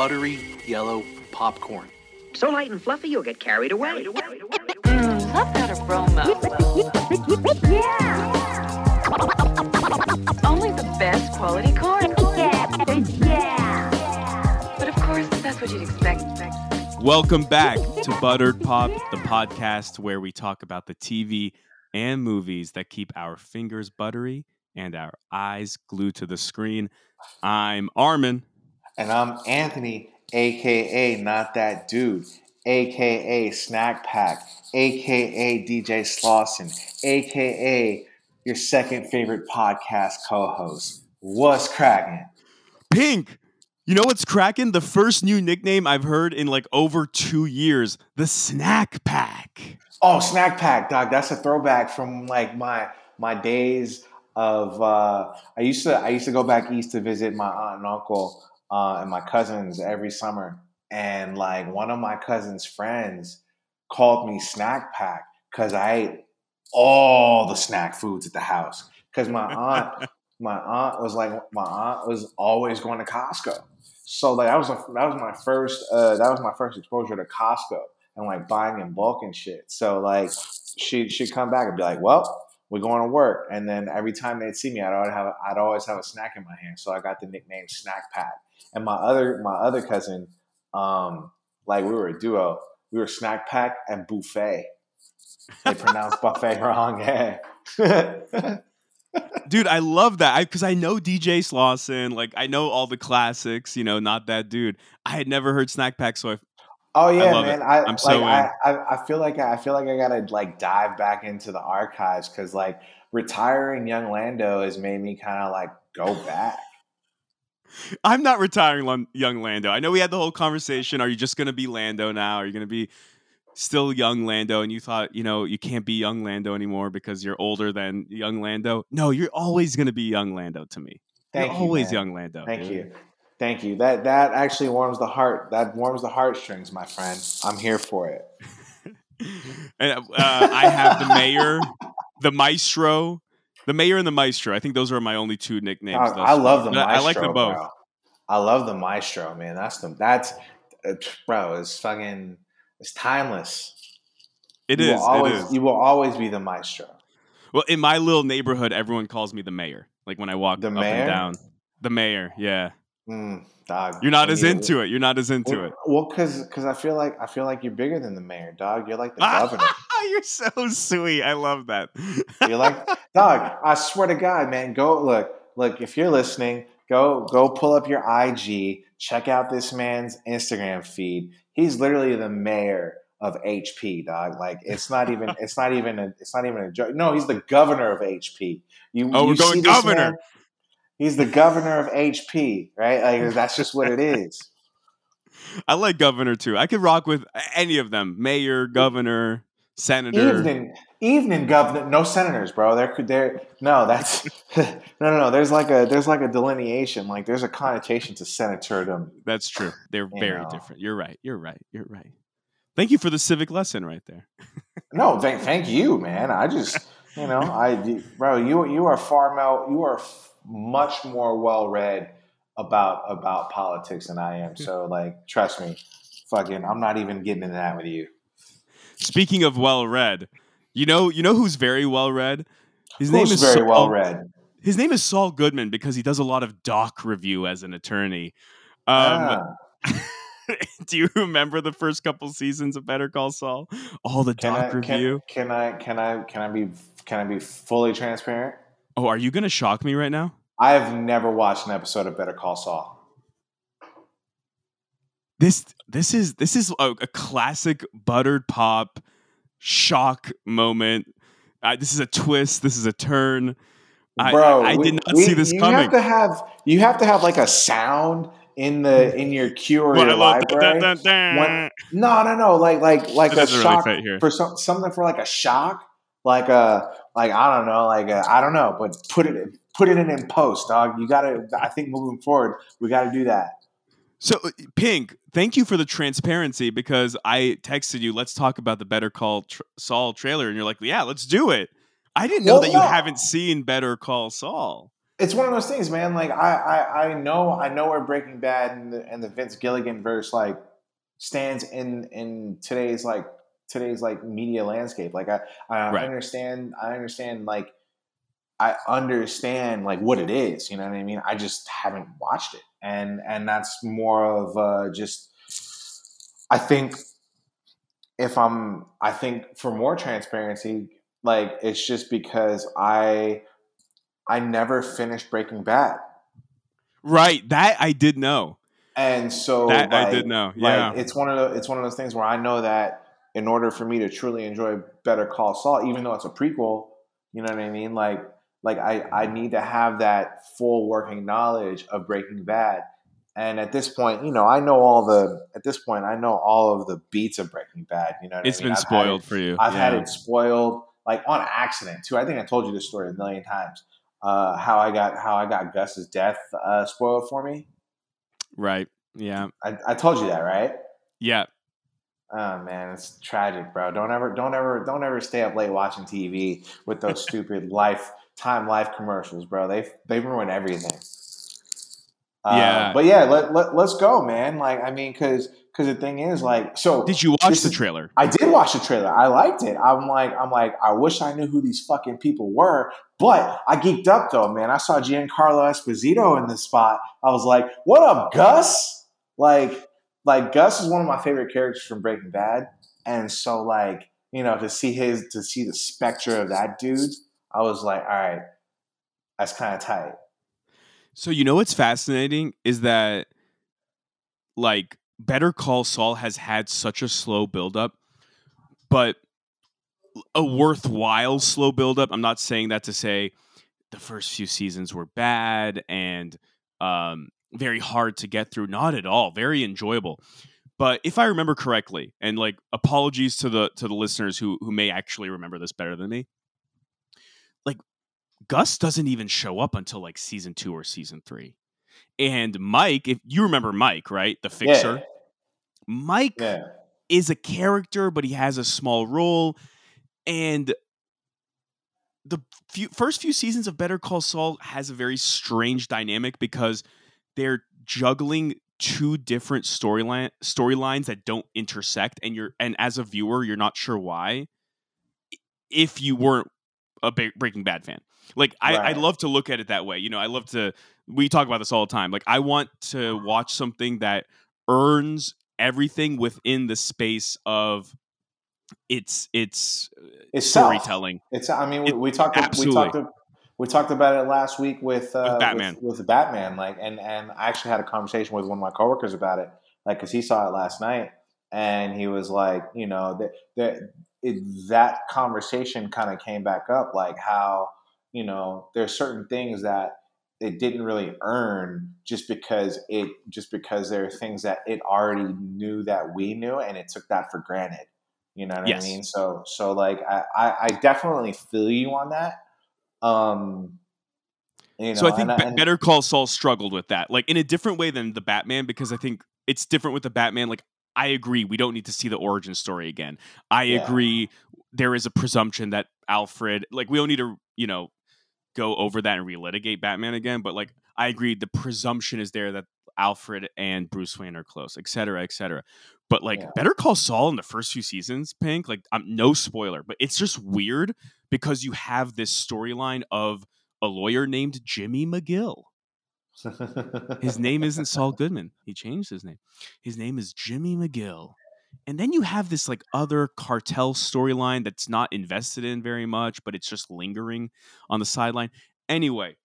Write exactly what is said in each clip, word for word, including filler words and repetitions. buttery yellow popcorn. So light and fluffy, you'll get carried away. Mm, love that aroma. Yeah. Only the best quality corn. Yeah. Yeah. But of course, that's what you'd expect. Welcome back to Buttered Pop, the podcast where we talk about the T V and movies that keep our fingers buttery and our eyes glued to the screen. I'm Armin. And I'm Anthony, a k a. Not That Dude, a k a. Snack Pack, a k a. D J Slauson, a k a your second favorite podcast co-host. What's cracking? Pink! You know what's cracking? The first new nickname I've heard in like over two years, the Snack Pack. Oh, Snack Pack, dog. That's a throwback from like my my days of uh, I used to I used to go back east to visit my aunt and uncle uh, and my cousins every summer, and like one of my cousin's friends called me Snack Pack because I ate all the snack foods at the house. Because my aunt, my aunt was like my aunt was always going to Costco, so like that was a, that was my first uh, that was my first exposure to Costco and like buying in bulk and shit. So like she she'd come back and be like, well, we're going to work, and then every time they'd see me, I'd always have a, I'd always have a snack in my hand. So I got the nickname Snack Pack. And my other my other cousin, um, like we were a duo. We were Snack Pack and Buffet. They pronounced buffet wrong. Yeah. Dude, I love that because I, I know D J Slauson. Like I know all the classics. You know, Not That Dude. I had never heard Snack Pack, so I. Oh yeah, I man! It. I, I'm like, so in. I, I feel like I feel like I gotta like dive back into the archives because like retiring Young Lando has made me kind of like go back. I'm not retiring Young Lando. I know we had the whole conversation. Are you just gonna be Lando now? Are you gonna be still Young Lando? And you thought, you know, you can't be Young Lando anymore because you're older than Young Lando. No, you're always gonna be Young Lando to me. Thank you're you, always man. Young Lando. Thank dude. you. Thank you. That that actually warms the heart. That warms the heartstrings, my friend. I'm here for it. and uh, I have the mayor, the maestro, the mayor and the maestro. I think those are my only two nicknames. I, I love the maestro. I like them both. Bro. I love the maestro, man. That's the that's uh, bro. It's fucking. It's timeless. It you is. Will always, it is. You will always be the maestro. Well, in my little neighborhood, everyone calls me the mayor. Like when I walk the up mayor? and down, the mayor. Yeah. Mm, dog. You're not I as into it. it. You're not as into well, it. Well, because because I feel like I feel like you're bigger than the mayor, dog. You're like the governor. You're so sweet. I love that. You're like dog. I swear to God, man. Go look, look. If you're listening, go go pull up your I G. Check out this man's Instagram feed. He's literally the mayor of H P, dog. Like it's not even. It's not even. A, it's not even a joke. No, he's the governor of H P. You. Oh, you we're going governor. Man? He's the governor of H P, right? Like that's just what it is. I like governor too. I could rock with any of them: mayor, governor, senator. Evening, evening, governor. No senators, bro. There could there. No, that's no, no, no. There's like a there's like a delineation. Like there's a connotation to senatordom. That's true. They're very know. different. You're right. You're right. You're right. Thank you for the civic lesson right there. no, thank thank you, man. I just you know I bro you you are far more you are. much more well-read about about politics than I am. So, like, trust me, fucking, I'm not even getting into that with you. Speaking of well-read, you know, you know who's very well-read. His who's name is very Saul, well-read. His name is Saul Goodman because he does a lot of doc review as an attorney. Um, ah. Do you remember the first couple seasons of Better Call Saul? All the can doc I, review. Can, can I? Can I? Can I be? Can I be fully transparent? Oh, are you going to shock me right now? I have never watched an episode of Better Call Saul. This this is this is a, a classic Buttered Pop shock moment. Uh, this is a twist. This is a turn. Bro, I, I, I did not we, see this you coming. Have to have, you have to have like a sound in the in your queue or what your library. Da, da, da, da. When, no, no, no. Like like like that a shock really here. for some, something for like a shock. Like a, like I don't know, like a, I don't know, but put it put it in in post, dog. You gotta. I think moving forward, we gotta do that. So, Pink, thank you for the transparency because I texted you. Let's talk about the Better Call tra- Saul trailer, and you're like, yeah, let's do it. I didn't know well, that you yeah. haven't seen Better Call Saul. It's one of those things, man. Like I, I, I know, I know where Breaking Bad and the, and the Vince Gilligan verse like stands in in today's like today's like media landscape. Like I, I right. understand, I understand, like I understand like what it is. You know what I mean? I just haven't watched it, and and that's more of uh, just. I think if I'm, I think for more transparency, like it's just because I. I never finished Breaking Bad. Right, that I did know, and so that like, I did know. Yeah, like, it's one of the, it's one of those things where I know that in order for me to truly enjoy Better Call Saul, even though it's a prequel, you know what I mean? Like, like I, I need to have that full working knowledge of Breaking Bad. And at this point, you know, I know all the. At this point, I know all of the beats of Breaking Bad. You know, what it's I mean? been I've spoiled it, for you. I've yeah. had it spoiled, like on accident too. I think I told you this story a million times. Uh, how I got how I got Gus's death uh, spoiled for me. Right. Yeah. I, I told you that, right? Yeah. Oh man, it's tragic, bro. Don't ever don't ever don't ever stay up late watching T V with those stupid lifetime life commercials, bro. They they ruin everything. Uh, yeah. But yeah, let, let let's go, man. Like I mean, because because the thing is, like, so did you watch the trailer? Is, I did watch the trailer. I liked it. I'm like I'm like I wish I knew who these fucking people were. But I geeked up, though, man. I saw Giancarlo Esposito in this spot. I was like, what up, Gus? Like, like Gus is one of my favorite characters from Breaking Bad. And so, like, you know, to see his to see the specter of that dude, I was like, all right, that's kind of tight. So, you know what's fascinating is that, like, Better Call Saul has had such a slow buildup, but a worthwhile slow buildup. I'm not saying that to say the first few seasons were bad and um, very hard to get through. Not at all. Very enjoyable. But if I remember correctly, and like apologies to the to the listeners who who may actually remember this better than me, like Gus doesn't even show up until like season two or season three. And Mike, if you remember Mike, right? The fixer. Yeah. Mike yeah. is a character, but he has a small role. And the few, first few seasons of Better Call Saul has a very strange dynamic because they're juggling two different storyline storylines that don't intersect, and you're and as a viewer, you're not sure why. If you weren't a Breaking Bad fan, like I, right. I love to look at it that way. You know, I love to. We talk about this all the time. Like I want to watch something that earns everything within the space of. It's it's itself. storytelling. It's I mean we, it, we talked absolutely. we talked we talked about it last week with uh, with Batman with, with Batman like and, and I actually had a conversation with one of my coworkers about it like because he saw it last night and he was like you know that that it, that conversation kind of came back up like how you know there's certain things that it didn't really earn just because it just because there are things that it already knew that we knew and it took that for granted. You know what yes. I mean? So, so like, I, I, I definitely feel you on that. Um, you know, so I think and, Be- and- Better Call Saul struggled with that, like in a different way than the Batman, because I think it's different with the Batman. Like, I agree. We don't need to see the origin story again. I yeah. agree. There is a presumption that Alfred, like we don't need to, you know, go over that and relitigate Batman again. But like, I agree. The presumption is there that Alfred and Bruce Wayne are close, et cetera, et cetera. But like yeah. Better Call Saul in the first few seasons, Pink, like I'm no spoiler, but it's just weird because you have this storyline of a lawyer named Jimmy McGill. His name isn't Saul Goodman. He changed his name. His name is Jimmy McGill. And then you have this like other cartel storyline that's not invested in very much, but it's just lingering on the sideline. Anyway,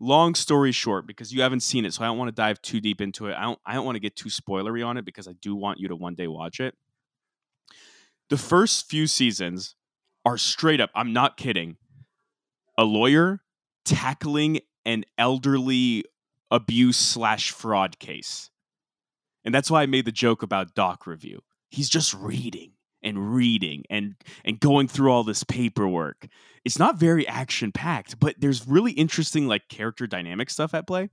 long story short, because you haven't seen it, so I don't want to dive too deep into it. I don't I don't want to get too spoilery on it because I do want you to one day watch it. The first few seasons are straight up, I'm not kidding, a lawyer tackling an elderly abuse slash fraud case. And that's why I made the joke about Doc Review. He's just reading and reading and and going through all this paperwork. It's not very action-packed, but there's really interesting like character dynamic stuff at play.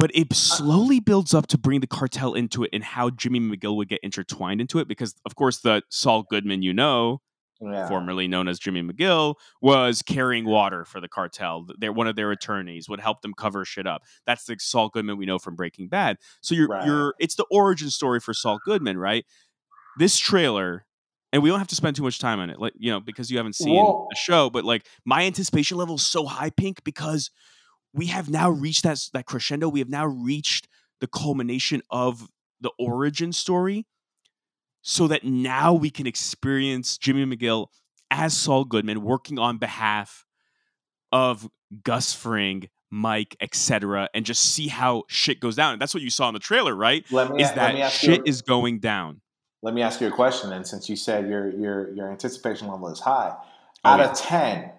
But it slowly builds up to bring the cartel into it and how Jimmy McGill would get intertwined into it because, of course, the Saul Goodman you know yeah. formerly known as Jimmy McGill, was carrying water for the cartel. They're one of their attorneys would help them cover shit up. That's the Saul Goodman we know from Breaking Bad. So you're right. you're it's the origin story for Saul Goodman, right? This trailer, and we don't have to spend too much time on it, like, you know, because you haven't seen Whoa. the show. But like, my anticipation level is so high, Pink, because we have now reached that that crescendo. We have now reached the culmination of the origin story, so that now we can experience Jimmy McGill as Saul Goodman working on behalf of Gus Fring, Mike, et cetera, and just see how shit goes down. And that's what you saw in the trailer, right? Let me, is that let me ask shit you, is going down. Let me ask you a question then, since you said your your your anticipation level is high. Oh, out yeah. of ten,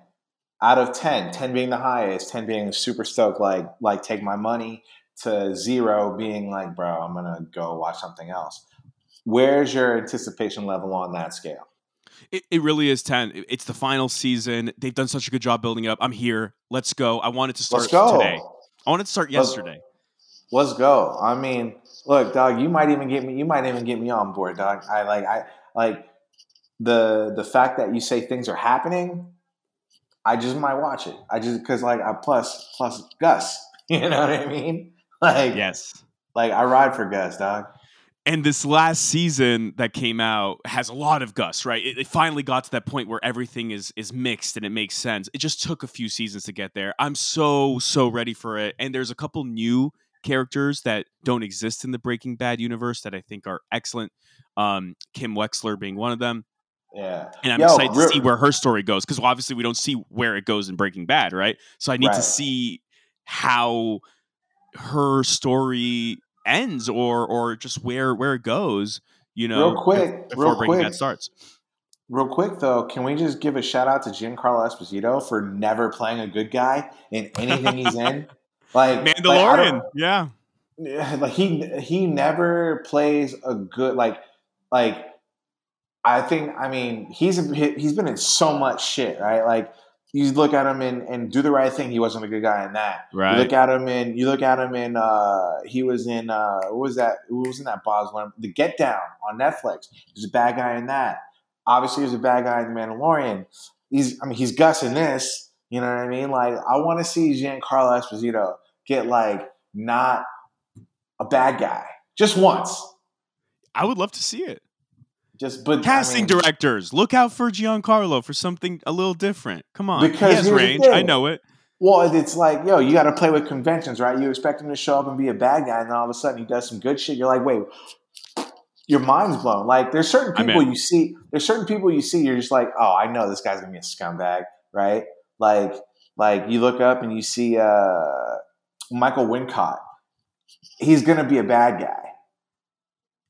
out of ten, ten being the highest, ten being super stoked, like like take my money, to zero being like, bro, I'm gonna go watch something else. Where's your anticipation level on that scale? It, it really is ten. It's the final season. They've done such a good job building it up. I'm here. Let's go. I wanted to start today. I wanted to start yesterday. Let's, let's go. I mean, look, dog. You might even get me. You might even get me on board, dog. I like. I like the the fact that you say things are happening. I just might watch it. I just because like I plus plus Gus. You know what I mean? Like yes. Like I ride for Gus, dog. And this last season that came out has a lot of Gus, right? It, it finally got to that point where everything is is mixed and it makes sense. It just took a few seasons to get there. I'm so, so ready for it. And there's a couple new characters that don't exist in the Breaking Bad universe that I think are excellent. Um, Kim Wexler being one of them. Yeah. And I'm Yo, excited to see where her story goes, because obviously we don't see where it goes in Breaking Bad, right? So I need right. to see how her story ends or or just where where it goes, you know, real quick before real Breaking quick, Bad starts. Real quick though, can we just give a shout out to Giancarlo Esposito for never playing a good guy in anything he's in? Like Mandalorian, like, yeah. Like he he never plays a good like like I think I mean he's a, he's been in so much shit, right? Like you look at him in, and Do the Right Thing. He wasn't a good guy in that. Right. You look at him in. You look at him in. Uh, he was in. Uh, what was that? What was in that Boz one? The Get Down on Netflix. He's a bad guy in that. Obviously, he's a bad guy in The Mandalorian. He's. I mean, he's Gus in this. You know what I mean? Like, I want to see Giancarlo Esposito get like not a bad guy just once. I would love to see it. Just, but, casting I mean, directors, look out for Giancarlo for something a little different. Come on, because he has range. I know it. Well, it's like, yo, you got to play with conventions, right? You expect him to show up and be a bad guy, and then all of a sudden he does some good shit. You're like, wait, your mind's blown. Like, there's certain people you see. There's certain people you see. You're just like, oh, I know this guy's gonna be a scumbag, right? Like, like you look up and you see uh, Michael Wincott. He's gonna be a bad guy,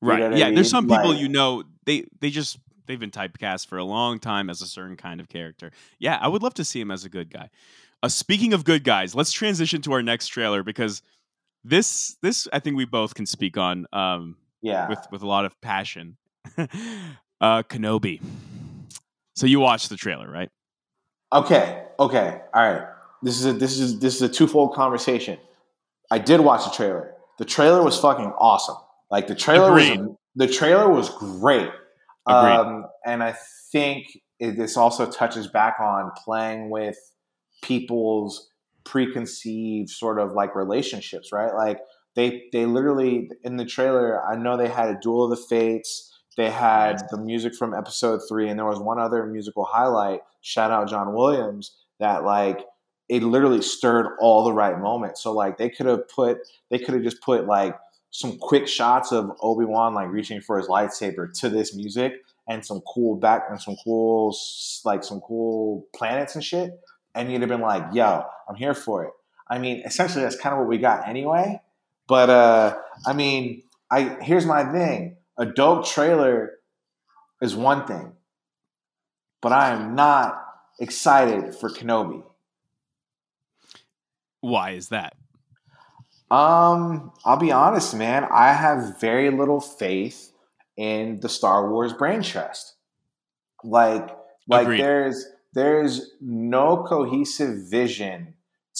right? You know yeah, I mean? There's some people like, you know. They they just they've been typecast for a long time as a certain kind of character. Yeah, I would love to see him as a good guy. Uh, speaking of good guys, let's transition to our next trailer, because this this I think we both can speak on. Um, yeah, with with a lot of passion. uh, Kenobi. So you watched the trailer, right? Okay, okay, all right. This is a, this is this is a twofold conversation. I did watch the trailer. The trailer was fucking awesome. Like the trailer Agreed. was. The trailer was great, um, and I think it, this also touches back on playing with people's preconceived sort of like relationships, right? Like they they literally in the trailer, I know they had a Duel of the Fates, they had the music from episode three, and there was one other musical highlight. Shout out John Williams, that like it literally stirred all the right moments. So like they could have put they could have just put like. some quick shots of Obi-Wan like reaching for his lightsaber to this music, and some cool back and some cool like some cool planets and shit, and you'd have been like, "Yo, I'm here for it." I mean, essentially that's kind of what we got anyway. But uh, I mean, I here's my thing: a dope trailer is one thing, but I am not excited for Kenobi. Why is that? Um, I'll be honest, man. I have very little faith in the Star Wars brain trust. Like, like Agreed. there's there's no cohesive vision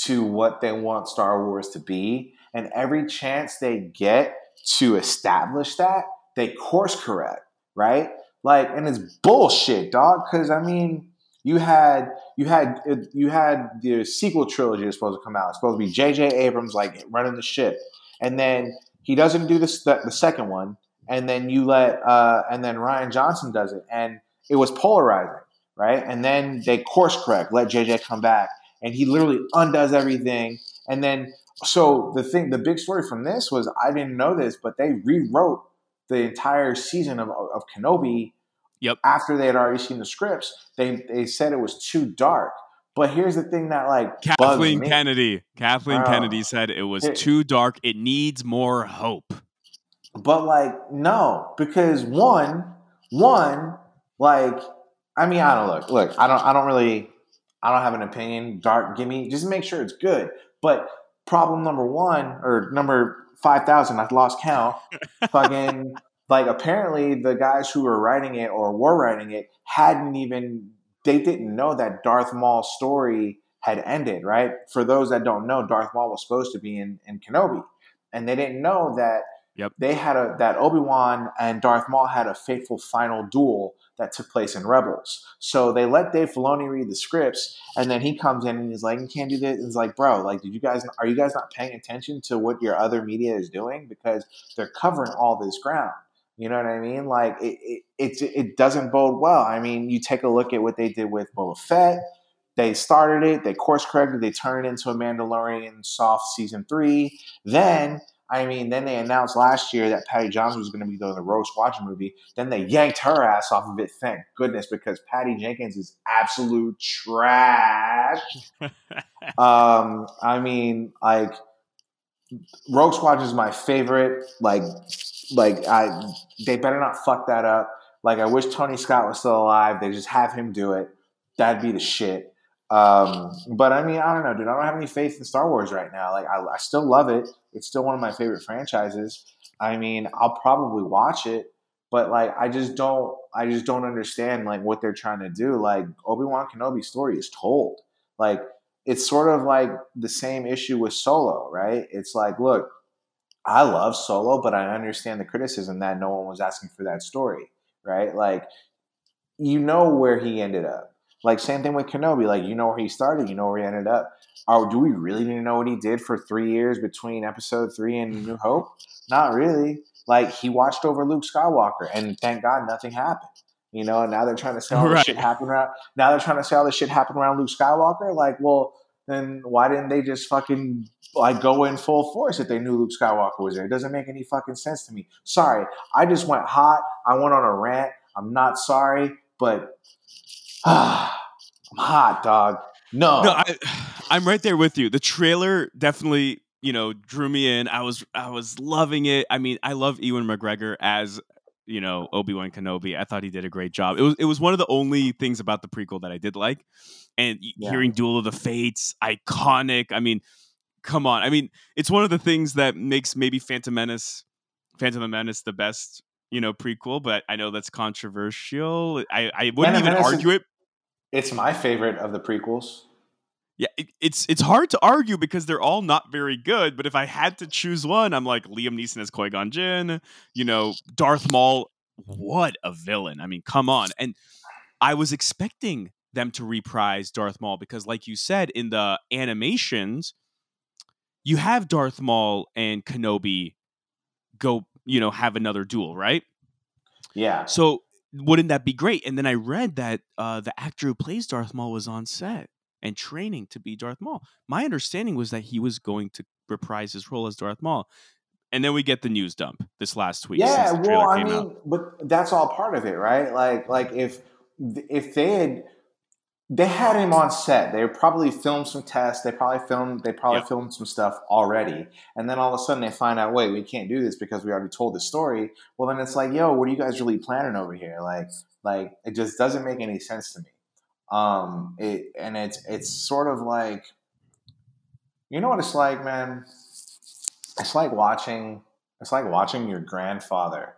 to what they want Star Wars to be, and every chance they get to establish that, they course correct, right? Like, and it's bullshit, dog. Because I mean, you had you had you had the sequel trilogy that's supposed to come out. It's supposed to be J J. Abrams like running the ship, and then he doesn't do this the, the second one, and then you let uh, and then Rian Johnson does it, and it was polarizing, right? And then they course correct, let J J come back, and he literally undoes everything, and then. So the thing, the big story from this was, I didn't know this, but they rewrote the entire season of of Kenobi. Yep. After they had already seen the scripts, they they said it was too dark. But here's the thing that like Kathleen bugs me. Kennedy, Kathleen uh, Kennedy said it was it, too dark. It needs more hope. But like no, because one, one like I mean I don't look look I don't I don't really I don't have an opinion. Dark, give me just make sure it's good, but. Problem number one or number five thousand, I lost count. Fucking like apparently the guys who were writing it or were writing it hadn't even they didn't know that Darth Maul's story had ended, right? For those that don't know, Darth Maul was supposed to be in, in Kenobi. And they didn't know that yep. they had a that Obi-Wan and Darth Maul had a fateful final duel that took place in Rebels. So they let Dave Filoni read the scripts, and then he comes in and he's like, you can't do this. And it's like, bro, like, did you guys, are you guys not paying attention to what your other media is doing? Because they're covering all this ground. You know what I mean? Like, it it, it, it doesn't bode well. I mean, you take a look at what they did with Boba Fett. They started it. They course corrected. They turned it into a Mandalorian soft season three. Then... I mean, then they announced last year that Patty Jenkins was going to be doing the Rogue Squadron movie. Then they yanked her ass off of it, thank goodness, because Patty Jenkins is absolute trash. um, I mean, like, Rogue Squadron is my favorite. Like, like I, they better not fuck that up. Like, I wish Tony Scott was still alive. They just have him do it. That'd be the shit. Um, but I mean, I don't know, dude. I don't have any faith in Star Wars right now. Like, I, I still love it. It's still one of my favorite franchises. I mean, I'll probably watch it, but like, I just don't. I just don't understand like what they're trying to do. Like, Obi-Wan Kenobi's story is told. Like, it's sort of like the same issue with Solo, right? It's like, look, I love Solo, but I understand the criticism that no one was asking for that story, right? Like, you know where he ended up. Like, same thing with Kenobi. Like, you know where he started. You know where he ended up. Or do we really need to know what he did for three years between episode three and New Hope? Not really. Like, he watched over Luke Skywalker, and thank God nothing happened. You know, and now they're trying to say all this right. shit happened around – now they're trying to say all this shit happened around Luke Skywalker? Like, well, then why didn't they just fucking, like, go in full force if they knew Luke Skywalker was there? It doesn't make any fucking sense to me. Sorry. I just went hot. I went on a rant. I'm not sorry, but – Ah, I'm hot, dog. No, no, I, I'm right there with you. The trailer definitely, you know, drew me in. I was, I was loving it. I mean, I love Ewan McGregor as, you know, Obi-Wan Kenobi. I thought he did a great job. It was, it was one of the only things about the prequel that I did like. And yeah. hearing Duel of the Fates, iconic. I mean, come on. I mean, it's one of the things that makes maybe Phantom Menace, Phantom Menace, the best, you know, prequel. But I know that's controversial. I, I wouldn't Phantom even Menace argue is- it. It's my favorite of the prequels. Yeah, it, it's it's hard to argue because they're all not very good. But if I had to choose one, I'm like Liam Neeson as Qui-Gon Jinn. You know, Darth Maul. What a villain! I mean, come on. And I was expecting them to reprise Darth Maul because, like you said, in the animations, you have Darth Maul and Kenobi go, you know, have another duel, right? Yeah. So. Wouldn't that be great? And then I read that uh, the actor who plays Darth Maul was on set and training to be Darth Maul. My understanding was that he was going to reprise his role as Darth Maul. And then we get the news dump this last week. Yeah, well, I mean, out. But that's all part of it, right? Like, like if if they had they had him on set, they probably filmed some tests. They probably filmed they probably yep. filmed some stuff already. And then all of a sudden they find out, wait, we can't do this because we already told the story. Well, then it's like, yo, what are you guys really planning over here? Like, like it just doesn't make any sense to me. Um, it and it's it's sort of like, you know what it's like, man? It's like watching it's like watching your grandfather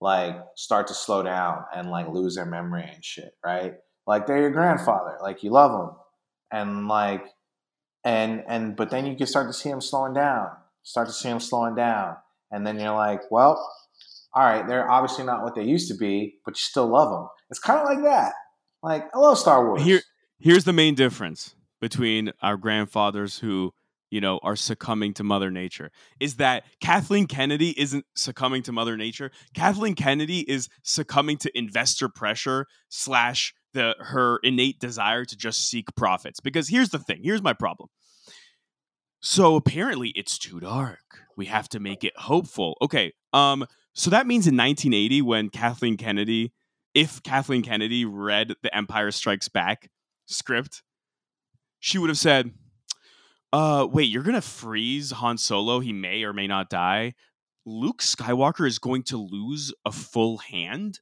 like start to slow down and like lose their memory and shit, right? Like, they're your grandfather. Like, you love them. And, like, and, and, but then you can start to see them slowing down. Start to see them slowing down. And then you're like, well, all right, they're obviously not what they used to be, but you still love them. It's kind of like that. Like, I love Star Wars. Here, here's the main difference between our grandfathers who, you know, are succumbing to Mother Nature is that Kathleen Kennedy isn't succumbing to Mother Nature. Kathleen Kennedy is succumbing to investor pressure slash the her innate desire to just seek profits. Because here's the thing. Here's my problem. So apparently it's too dark. We have to make it hopeful. Okay. Um. So that means in nineteen eighty, when Kathleen Kennedy, if Kathleen Kennedy read the Empire Strikes Back script, she would have said, Uh, wait, you're going to freeze Han Solo. He may or may not die. Luke Skywalker is going to lose a full hand.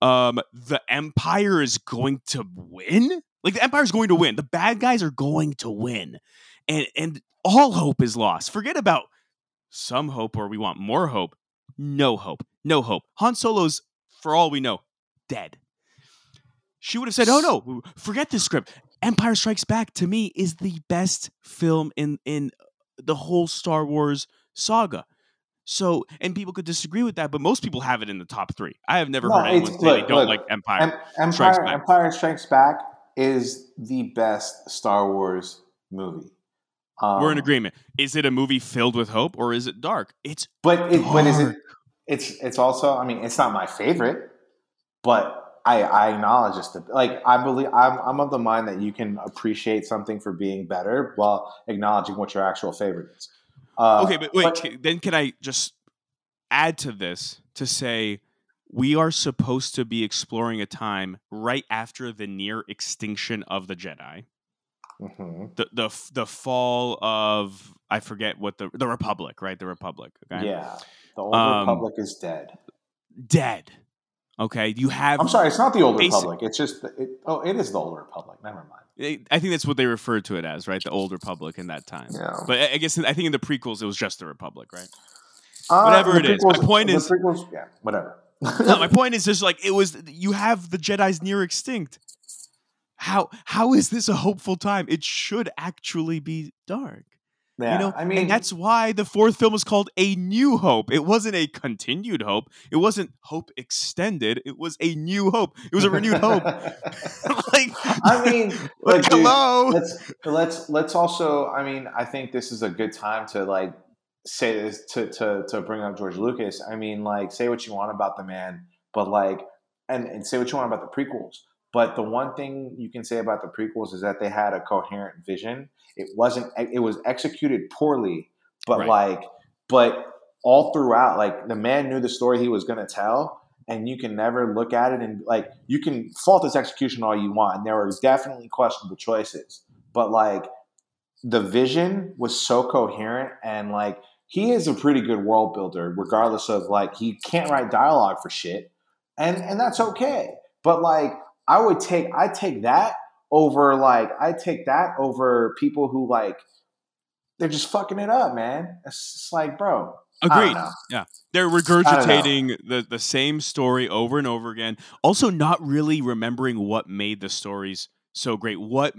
Um, the Empire is going to win. Like, the Empire is going to win. The bad guys are going to win. And, and all hope is lost. Forget about some hope or we want more hope. No hope. No hope. Han Solo's, for all we know, dead. She would have said, oh, no, forget this script. Empire Strikes Back, to me, is the best film in, in the whole Star Wars saga. So, and people could disagree with that, but most people have it in the top three. I have never no, heard anyone look, say they don't look, like Empire, em- Empire Strikes Back. Empire Strikes Back is the best Star Wars movie. Um, We're in agreement. Is it a movie filled with hope or is it dark? It's but it, dark. But is it? It's it's also. I mean, it's not my favorite, but. I, I acknowledge this. Like I believe I'm, I'm of the mind that you can appreciate something for being better while acknowledging what your actual favorite is. Uh, okay, but wait. But, can, then can I just add to this to say we are supposed to be exploring a time right after the near extinction of the Jedi, mm-hmm. the the the fall of I forget what the the Republic, right? The Republic. Okay? Yeah, the old um, Republic is dead. Dead. Okay, you have... I'm sorry, it's not the Old basic, Republic. It's just... It, oh, it is the Old Republic. Never mind. I think that's what they referred to it as, right? The Old Republic in that time. Yeah. But I guess, I think in the prequels, it was just the Republic, right? Uh, whatever it prequels, is. My point is... Prequels, yeah, whatever. No, my point is just like, it was... You have the Jedi's near extinct. How How is this a hopeful time? It should actually be dark. Yeah, you know, I mean, and that's why the fourth film was called A New Hope. It wasn't a continued hope. It wasn't hope extended. It was a new hope. It was a renewed hope. Like, I mean, like, dude, hello. Let's, let's let's also. I mean, I think this is a good time to like say this to to to bring up George Lucas. I mean, like, say what you want about the man, but like, and and say what you want about the prequels. But the one thing you can say about the prequels is that they had a coherent vision. It wasn't. It was executed poorly, but right. like, but all throughout, like the man knew the story he was going to tell, and you can never look at it and like you can fault this execution all you want. And there were definitely questionable choices, but like the vision was so coherent, and like he is a pretty good world builder, regardless of like he can't write dialogue for shit, and and that's okay. But like I would take, I take that. Over like I take that over people who like they're just fucking it up, man. It's just like, bro. Agreed. Yeah, they're regurgitating the the same story over and over again. Also, not really remembering what made the stories so great. What,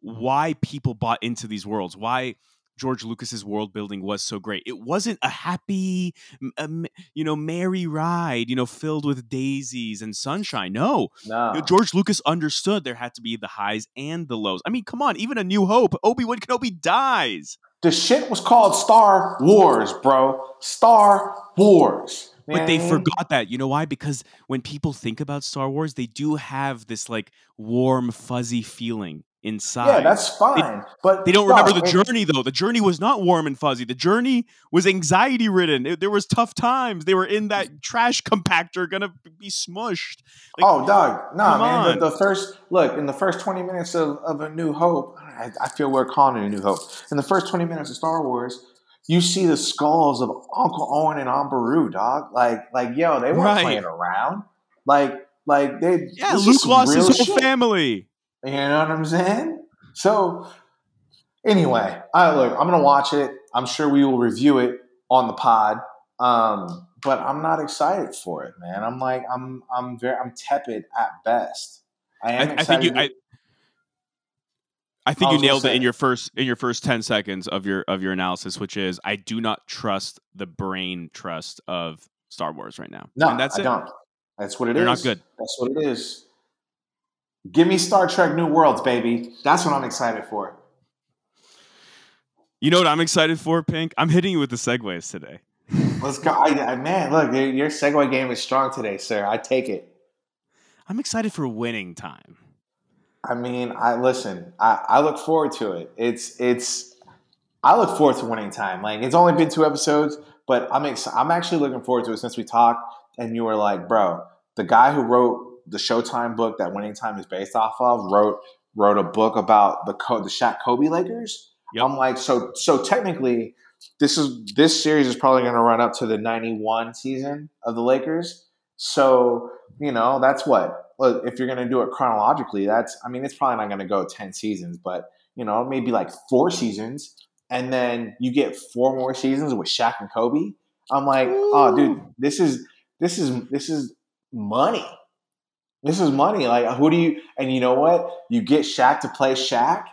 why people bought into these worlds? Why George Lucas's world building was so great? It wasn't a happy, um, you know, merry ride, you know, filled with daisies and sunshine. No, no. You know, George Lucas understood there had to be the highs and the lows. I mean, come on, even A New Hope, Obi-Wan Kenobi dies. The shit was called Star Wars, bro. Star Wars. Man. But they forgot that. You know why? Because when people think about Star Wars, they do have this like warm, fuzzy feeling inside. Yeah, that's fine. They, but they don't no, remember the journey, though. The journey was not warm and fuzzy. The journey was anxiety ridden. It, there was tough times. They were in that trash compactor, gonna be smushed. Like, oh, dog, nah, man. The, the first look in the first twenty minutes of, of A New Hope. I, I feel we're calling it A New Hope. In the first twenty minutes of Star Wars, you see the skulls of Uncle Owen and Aunt Beru, dog. Like, like, yo, they weren't right. playing around. Like, like they. Yeah, Luke lost his whole shit. family. You know what I'm saying? So, anyway, I look. I'm gonna watch it. I'm sure we will review it on the pod. Um, but I'm not excited for it, man. I'm like, I'm, I'm very, I'm tepid at best. I am I, excited. I think you, I, I think I you nailed it in your first in your first ten seconds of your of your analysis, which is I do not trust the brain trust of Star Wars right now. No, and that's I it. don't. That's what it They're is. They're not good. That's what it is. Give me Star Trek New Worlds, baby. That's what I'm excited for. You know what I'm excited for, Pink? I'm hitting you with the segues today. Let's go. I, I, man, look, your segue game is strong today, sir. I take it. I'm excited for Winning Time. I mean, I listen, I, I look forward to it. It's it's I look forward to Winning Time. Like, it's only been two episodes, but I'm ex- I'm actually looking forward to it since we talked and you were like, bro, the guy who wrote the Showtime book that Winning Time is based off of wrote wrote a book about the Co- the Shaq Kobe Lakers. Yep. I'm like, so so technically this is this series is probably going to run up to the ninety-one season of the Lakers. So, you know, that's what Look, if you're going to do it chronologically, that's, I mean, it's probably not going to go ten seasons, but, you know, maybe like four seasons. And then you get four more seasons with Shaq and Kobe. I'm like, Ooh. oh, dude, this is, this is, this is money. This is money. Like, who do you, and you know what? You get Shaq to play Shaq.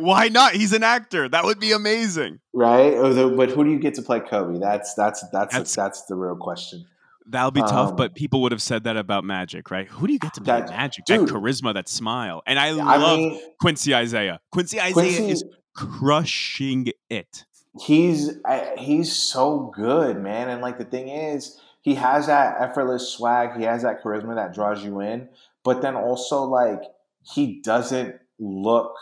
Why not? He's an actor. That would be amazing. Right? But who do you get to play Kobe? That's, that's, that's, that's, that's the real question. That'll be tough, um, but people would have said that about Magic, right? Who do you get to play that, Magic? Dude, that charisma, that smile. And I love I mean, Quincy Isaiah. Quincy Isaiah Quincy, is crushing it. He's he's so good, man. And, like, the thing is, he has that effortless swag. He has that charisma that draws you in. But then also, like, he doesn't look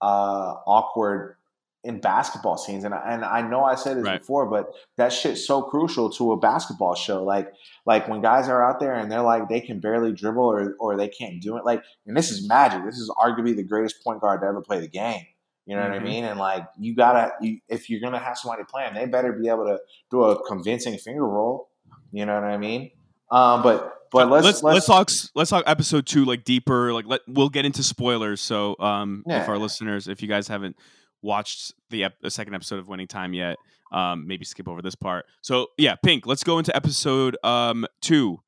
uh, awkward in basketball scenes. And I, and I know I said this right. before, but that shit's so crucial to a basketball show. Like, like when guys are out there and they're like, they can barely dribble or, or they can't do it. Like, and this is Magic. This is arguably the greatest point guard to ever play the game. You know mm-hmm. what I mean? And like, you gotta, you, if you're going to have somebody play him, they better be able to do a convincing finger roll. You know what I mean? Um, but, but let's, let's, let's, let's talk, let's talk episode two, like deeper, like let, we'll get into spoilers. So um, yeah. if our listeners, if you guys haven't watched the, ep- the second episode of Winning Time yet, um maybe skip over this part. So yeah, Pink, let's go into episode um two.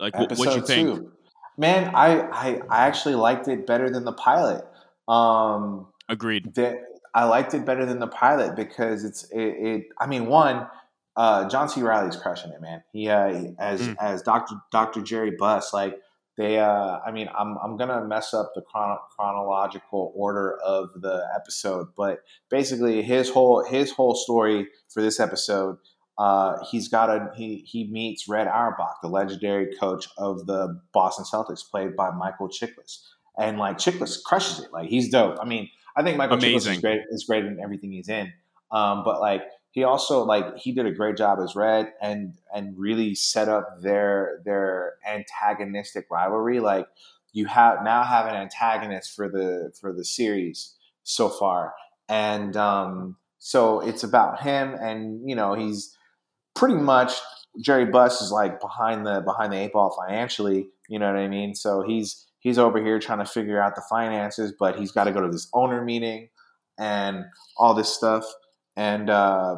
Like w- what you think two. man I, I I actually liked it better than the pilot. Um agreed that I liked it better than the pilot because it's it, it I mean one uh John C. Reilly's crushing it, man. He uh, as mm. as Doctor Doctor Jerry Buss, like They, uh, I mean, I'm I'm gonna mess up the chron- chronological order of the episode, but basically his whole his whole story for this episode, uh, he's got a he he meets Red Auerbach, the legendary coach of the Boston Celtics, played by Michael Chiklis, and like Chiklis crushes it, like he's dope. I mean, I think Michael Amazing. Chiklis is great is great in everything he's in, um, but like. He also like he did a great job as Red and and really set up their their antagonistic rivalry. Like you have now have an antagonist for the for the series so far, and um, so it's about him. And you know he's pretty much Jerry Buss is like behind the behind the eight ball financially. You know what I mean? So he's he's over here trying to figure out the finances, but he's got to go to this owner meeting and all this stuff. And uh,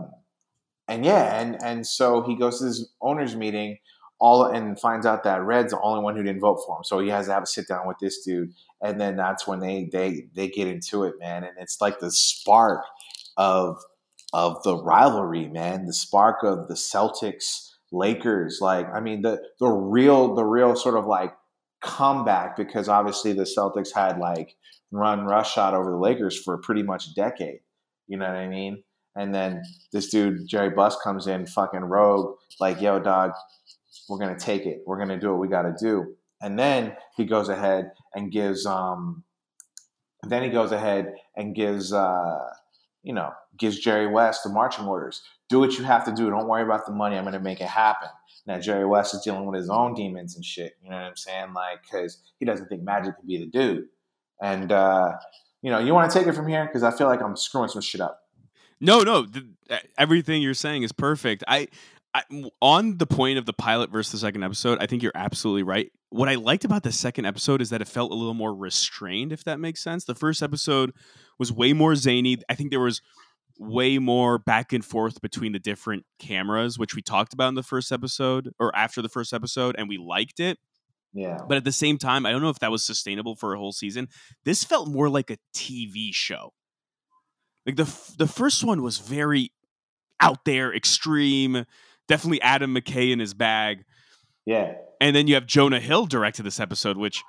and yeah, and, and so he goes to this owners meeting, all and finds out that Red's the only one who didn't vote for him. So he has to have a sit down with this dude, and then that's when they they they get into it, man. And it's like the spark of of the rivalry, man. The spark of the Celtics Lakers. Like I mean, the the real the real sort of like comeback because obviously the Celtics had like run roughshod over the Lakers for pretty much a decade. You know what I mean? And then this dude, Jerry Buss, comes in fucking rogue, like, yo, dog, we're going to take it. We're going to do what we got to do. And then he goes ahead and gives um, – then he goes ahead and gives, uh, you know, gives Jerry West the marching orders. Do what you have to do. Don't worry about the money. I'm going to make it happen. Now, Jerry West is dealing with his own demons and shit. You know what I'm saying? Like, because he doesn't think Magic can be the dude. And, uh, you know, you want to take it from here? Because I feel like I'm screwing some shit up. No, no, th- everything you're saying is perfect. I, I, on the point of the pilot versus the second episode, I think you're absolutely right. What I liked about the second episode is that it felt a little more restrained, if that makes sense. The first episode was way more zany. I think there was way more back and forth between the different cameras, which we talked about in the first episode or after the first episode, and we liked it. Yeah. But at the same time, I don't know if that was sustainable for a whole season. This felt more like a T V show. Like the the first one was very out there, extreme, definitely Adam McKay in his bag. Yeah. And then you have Jonah Hill directed this episode, which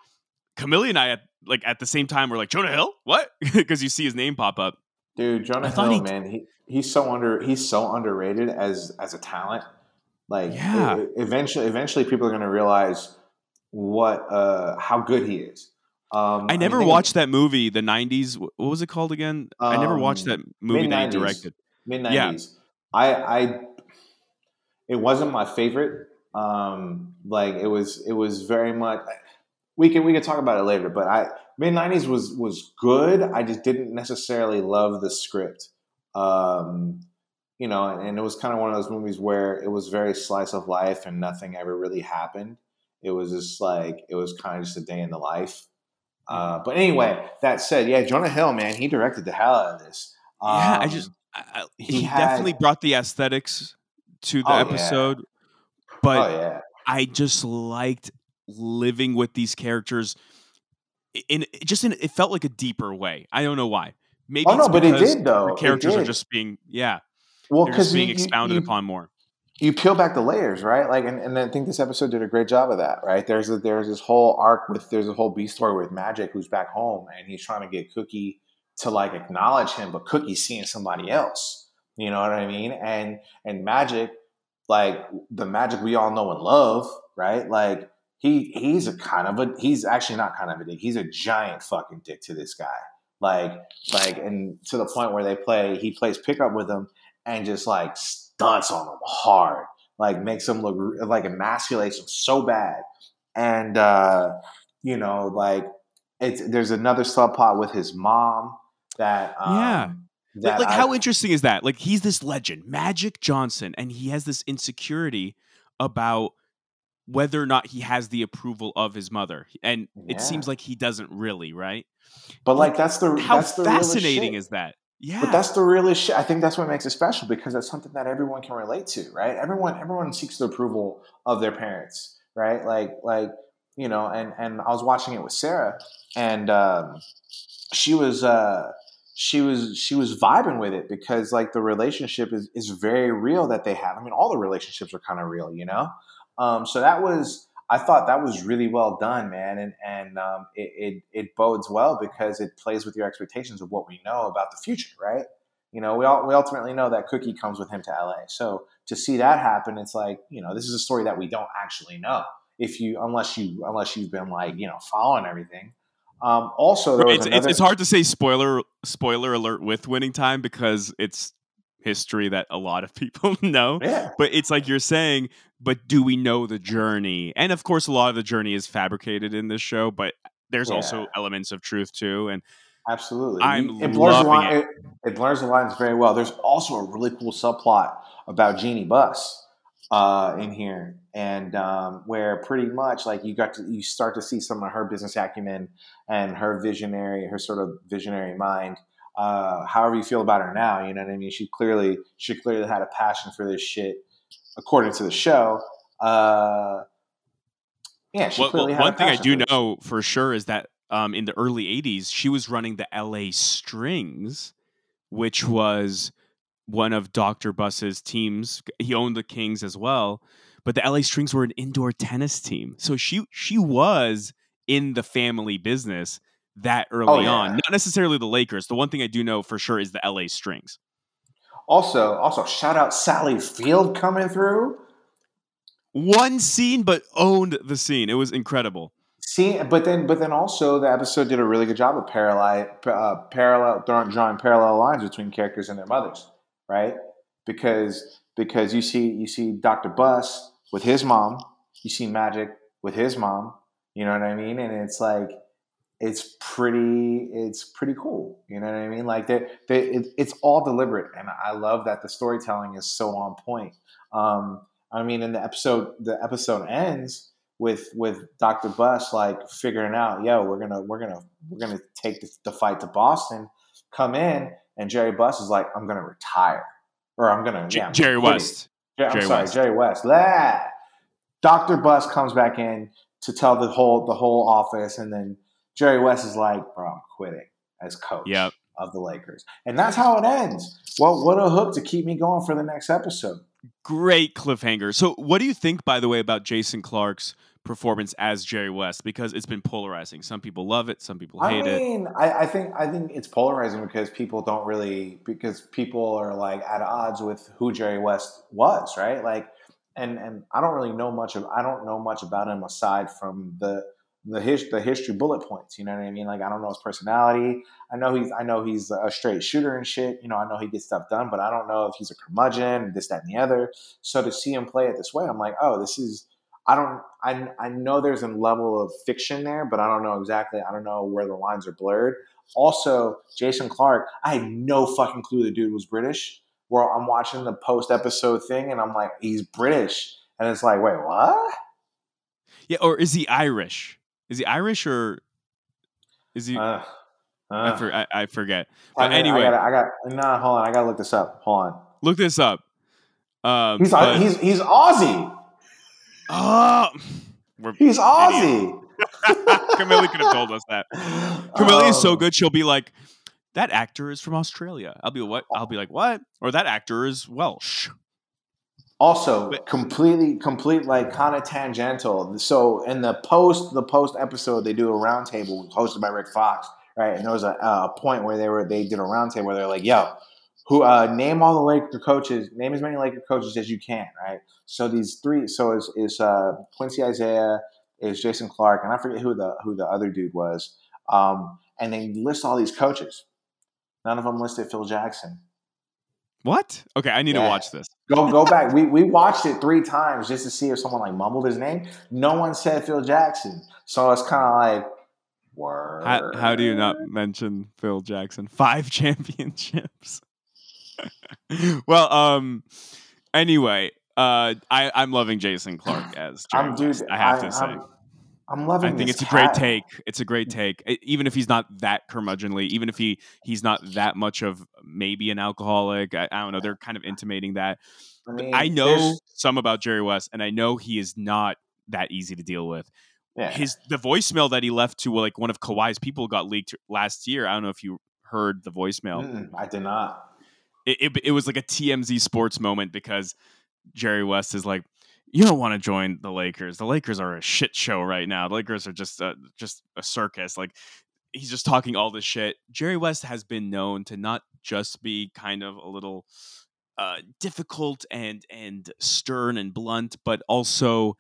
Camille and I, at, like at the same time, were like, Jonah Hill? What? Because you see his name pop up. Dude, Jonah Hill, he... man, he, he's so under he's so underrated as as a talent. Like, yeah. it, eventually, eventually, people are going to realize what uh, how good he is. Um, I never I mean, watched that movie, the nineties. What was it called again? Um, I never watched that movie that he directed. mid nineties. Yeah. I, I, it wasn't my favorite. Um, like it was, it was very much. We can we can talk about it later, but I mid nineties was was good. I just didn't necessarily love the script, um, you know. And, and it was kind of one of those movies where it was very slice of life and nothing ever really happened. It was just like it was kind of just a day in the life. Uh, but anyway, that said, yeah, Jonah Hill, man, he directed the hell out of this. Um, yeah, I just I, he, he had, definitely brought the aesthetics to the oh, episode, yeah. but oh, yeah. I just liked living with these characters in just in it felt like a deeper way. I don't know why. Maybe oh, it's no, but it did though. The characters are just being yeah, well, because being you, expounded you, upon more. You peel back the layers, right? Like, and, and I think this episode did a great job of that, right? There's a, there's this whole arc with there's a whole B story with Magic, who's back home, and he's trying to get Cookie to like acknowledge him, but Cookie's seeing somebody else. You know what I mean? And and Magic, like the Magic we all know and love, right? Like he he's a kind of a he's actually not kind of a dick. He's a giant fucking dick to this guy. Like like and to the point where they play he plays pickup with him and just like. Dunce on him hard, like makes him look like emasculates him so bad, and uh, you know, like it's there's another subplot with his mom that um, yeah, that like, like I, how interesting is that? Like he's this legend, Magic Johnson, and he has this insecurity about whether or not he has the approval of his mother, and yeah. it seems like he doesn't really, right? But like, like that's the how that's the fascinating is that. Yeah. But that's the realest shit. I think that's what makes it special because that's something that everyone can relate to, right? Everyone everyone seeks the approval of their parents, right? Like like you know, and and I was watching it with Sarah and um, she was uh, she was she was vibing with it because like the relationship is is very real that they have. I mean, all the relationships are kind of real, you know? Um, so that was I thought that was really well done, man, and and um, it, it it bodes well because it plays with your expectations of what we know about the future, right? You know, we all we ultimately know that Cookie comes with him to L A. So to see that happen, it's like you know, this is a story that we don't actually know if you unless you unless you've been like you know following everything. Um, also, there was it's, another- it's hard to say spoiler spoiler alert with Winning Time because it's history that a lot of people know, yeah. but it's like you're saying. But do we know the journey? And of course, a lot of the journey is fabricated in this show, but there's yeah. also elements of truth too. And absolutely, I'm it blurs loving line, it. It, it blurs the lines very well. There's also a really cool subplot about Jeannie Buss uh, in here, and um, where pretty much like you got to you start to see some of her business acumen and her visionary, her sort of visionary mind. Uh, however you feel about her now, you know what I mean. She clearly, she clearly had a passion for this shit. According to the show, uh, yeah. She well, well, one thing I do know for sure is that um, in the early eighties, she was running the L A Strings, which was one of Doctor Buss's teams. He owned the Kings as well, but the L A Strings were an indoor tennis team. So she she was in the family business that early oh, yeah. on. Not necessarily the Lakers. The one thing I do know for sure is the L A Strings. Also, also shout out Sally Field coming through. One scene, but owned the scene. It was incredible. See, but then, but then also the episode did a really good job of parallel, uh, parallel drawing parallel lines between characters and their mothers, right? Because because you see you see Doctor Buss with his mom, you see Magic with his mom. You know what I mean? And it's like. It's pretty. It's pretty cool. You know what I mean? Like they, they, it, it's all deliberate, and I love that the storytelling is so on point. Um, I mean, in the episode, the episode ends with with Doctor Buss like figuring out, yo, we're gonna we're gonna we're gonna take the, the fight to Boston. Come in, and Jerry Buss is like, I'm gonna retire, or I'm gonna J- yeah, I'm Jerry West. Jer- I'm Jerry sorry, West. Jerry West. Blah! Doctor Buss comes back in to tell the whole the whole office, and then. Jerry West is like, bro, I'm quitting as coach. Yep. of the Lakers. And that's how it ends. Well, what a hook to keep me going for the next episode. Great cliffhanger. So what do you think, by the way, about Jason Clarke's performance as Jerry West? Because it's been polarizing. Some people love it. Some people hate it. I mean, it. I, I think I think it's polarizing because people don't really – because people are like at odds with who Jerry West was, right? Like, and and I don't really know much of – I don't know much about him aside from the – The his, the history bullet points, you know what I mean? Like, I don't know his personality. I know he's I know he's a straight shooter and shit. You know, I know he gets stuff done, but I don't know if he's a curmudgeon, this, that, and the other. So to see him play it this way, I'm like, oh, this is I don't I I know there's a level of fiction there, but I don't know exactly. I don't know where the lines are blurred. Also, Jason Clarke, I had no fucking clue the dude was British. Where I'm watching the post episode thing, and I'm like, he's British, and it's like, wait, what? Yeah, or is he Irish? Is he Irish or is he? Uh, uh, I, for, I, I forget. But I mean, anyway, I got. I got. Nah, hold on. I gotta look this up. Hold on. Look this up. Um, he's, but, he's he's Aussie. Oh, we're he's Aussie. Camille could have told us that. Camille um, is so good. She'll be like, "That actor is from Australia." I'll be what? I'll be like, "What?" Or that actor is Welsh. Also, but, completely, complete, like, kind of tangential. So, in the post, the post episode, they do a roundtable hosted by Rick Fox, right? And there was a, a point where they were they did a roundtable where they're like, "Yo, who uh, name all the Laker coaches? Name as many Laker coaches as you can, right?" So these three. So it's, it's uh, Quincy Isaiah, it's Jason Clarke, and I forget who the who the other dude was. Um, and they list all these coaches. None of them listed Phil Jackson. What? Okay, I need yeah. to watch this. Go go back. We we watched it three times just to see if someone like mumbled his name. No one said Phil Jackson, so it's kind of like, word. How, how do you not mention Phil Jackson? Five championships. well, um. Anyway, uh, I I'm loving Jason Clarke as Jerry I'm, West, dude, I have I, to say. I'm, I'm loving. I think it's a cat. great take. It's a great take. Even if he's not that curmudgeonly, even if he he's not that much of maybe an alcoholic, I, I don't know. They're kind of intimating that. I mean, I know some about Jerry West, and I know he is not that easy to deal with. Yeah. His the voicemail that he left to like one of Kawhi's people got leaked last year. I don't know if you heard the voicemail. Mm, I did not. It, it it was like a T M Z Sports moment because Jerry West is like, "You don't want to join the Lakers. The Lakers are a shit show right now. The Lakers are just a, just a circus." Like, he's just talking all this shit. Jerry West has been known to not just be kind of a little uh, difficult and and stern and blunt, but also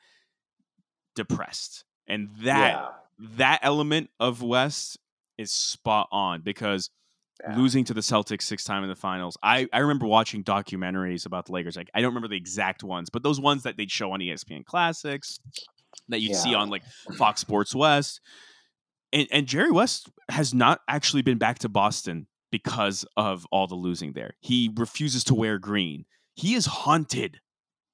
depressed. And that yeah. that element of West is spot on because yeah. losing to the Celtics six times in the finals. I, I remember watching documentaries about the Lakers. Like, I don't remember the exact ones, but those ones that they'd show on E S P N Classics that you'd yeah. see on like Fox Sports West. And, and Jerry West has not actually been back to Boston because of all the losing there. He refuses to wear green. He is haunted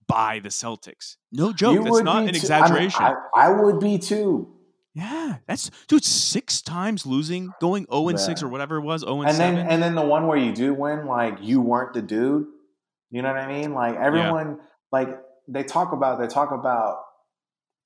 by the Celtics. No joke. That's not an too. exaggeration. I, mean, I, I would be too. Yeah, that's dude. Six times losing, going zero and six or whatever it was, zero and seven. And then, and then the one where you do win, like you weren't the dude. You know what I mean? Like everyone, yeah. like they talk about, they talk about,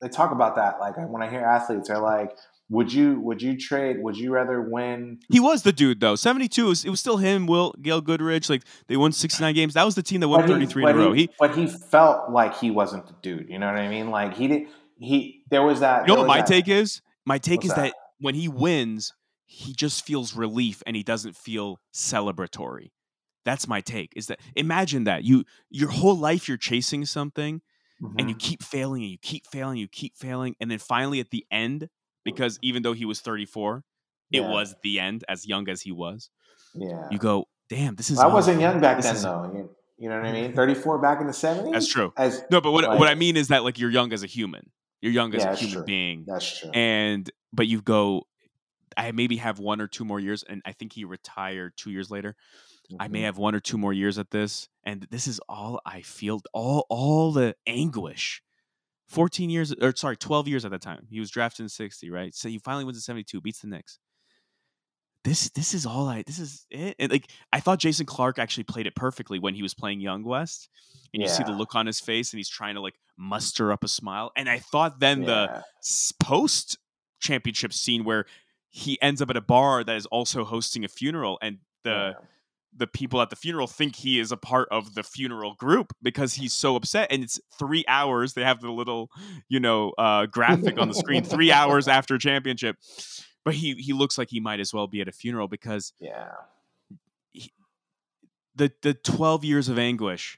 they talk about that. Like when I hear athletes, they're like, "Would you, would you trade? Would you rather win?" He was the dude though. seventy-two, it was, it was still him. Will Gail Goodrich, like they won sixty-nine games. That was the team that won thirty-three in a row. He, but he felt like he wasn't the dude. You know what I mean? Like he didn't. He there was that. You know what my that, take is? My take is that? that when he wins, he just feels relief and he doesn't feel celebratory. That's my take. Is that imagine that you your whole life you're chasing something mm-hmm. and you keep failing and you keep failing, you keep failing, and then finally at the end, because even though he was thirty-four, yeah. it was the end, as young as he was. Yeah. You go, damn, this is well, I wasn't young back this then is, though. You know what I mean? thirty-four back in the seventies? That's true. As, no, but what like, what I mean is that like you're young as a human. You're young as yeah, a human true. being. That's true. And, but you go, I maybe have one or two more years. And I think he retired two years later. Mm-hmm. I may have one or two more years at this. And this is all I feel, all, all the anguish. fourteen years, or sorry, twelve years at that time. He was drafted in sixty, right? So he finally wins in seventy-two, beats the Knicks. This, this is all I, this is it. And like, I thought Jason Clarke actually played it perfectly when he was playing young West. And yeah. you see the look on his face and he's trying to like muster up a smile. And I thought then yeah. the post championship scene where he ends up at a bar that is also hosting a funeral, and the yeah. the people at the funeral think he is a part of the funeral group because he's so upset. And it's three hours. They have the little, you know, uh, graphic on the screen, three hours after championship. But he, he looks like he might as well be at a funeral because yeah, he, the, the twelve years of anguish,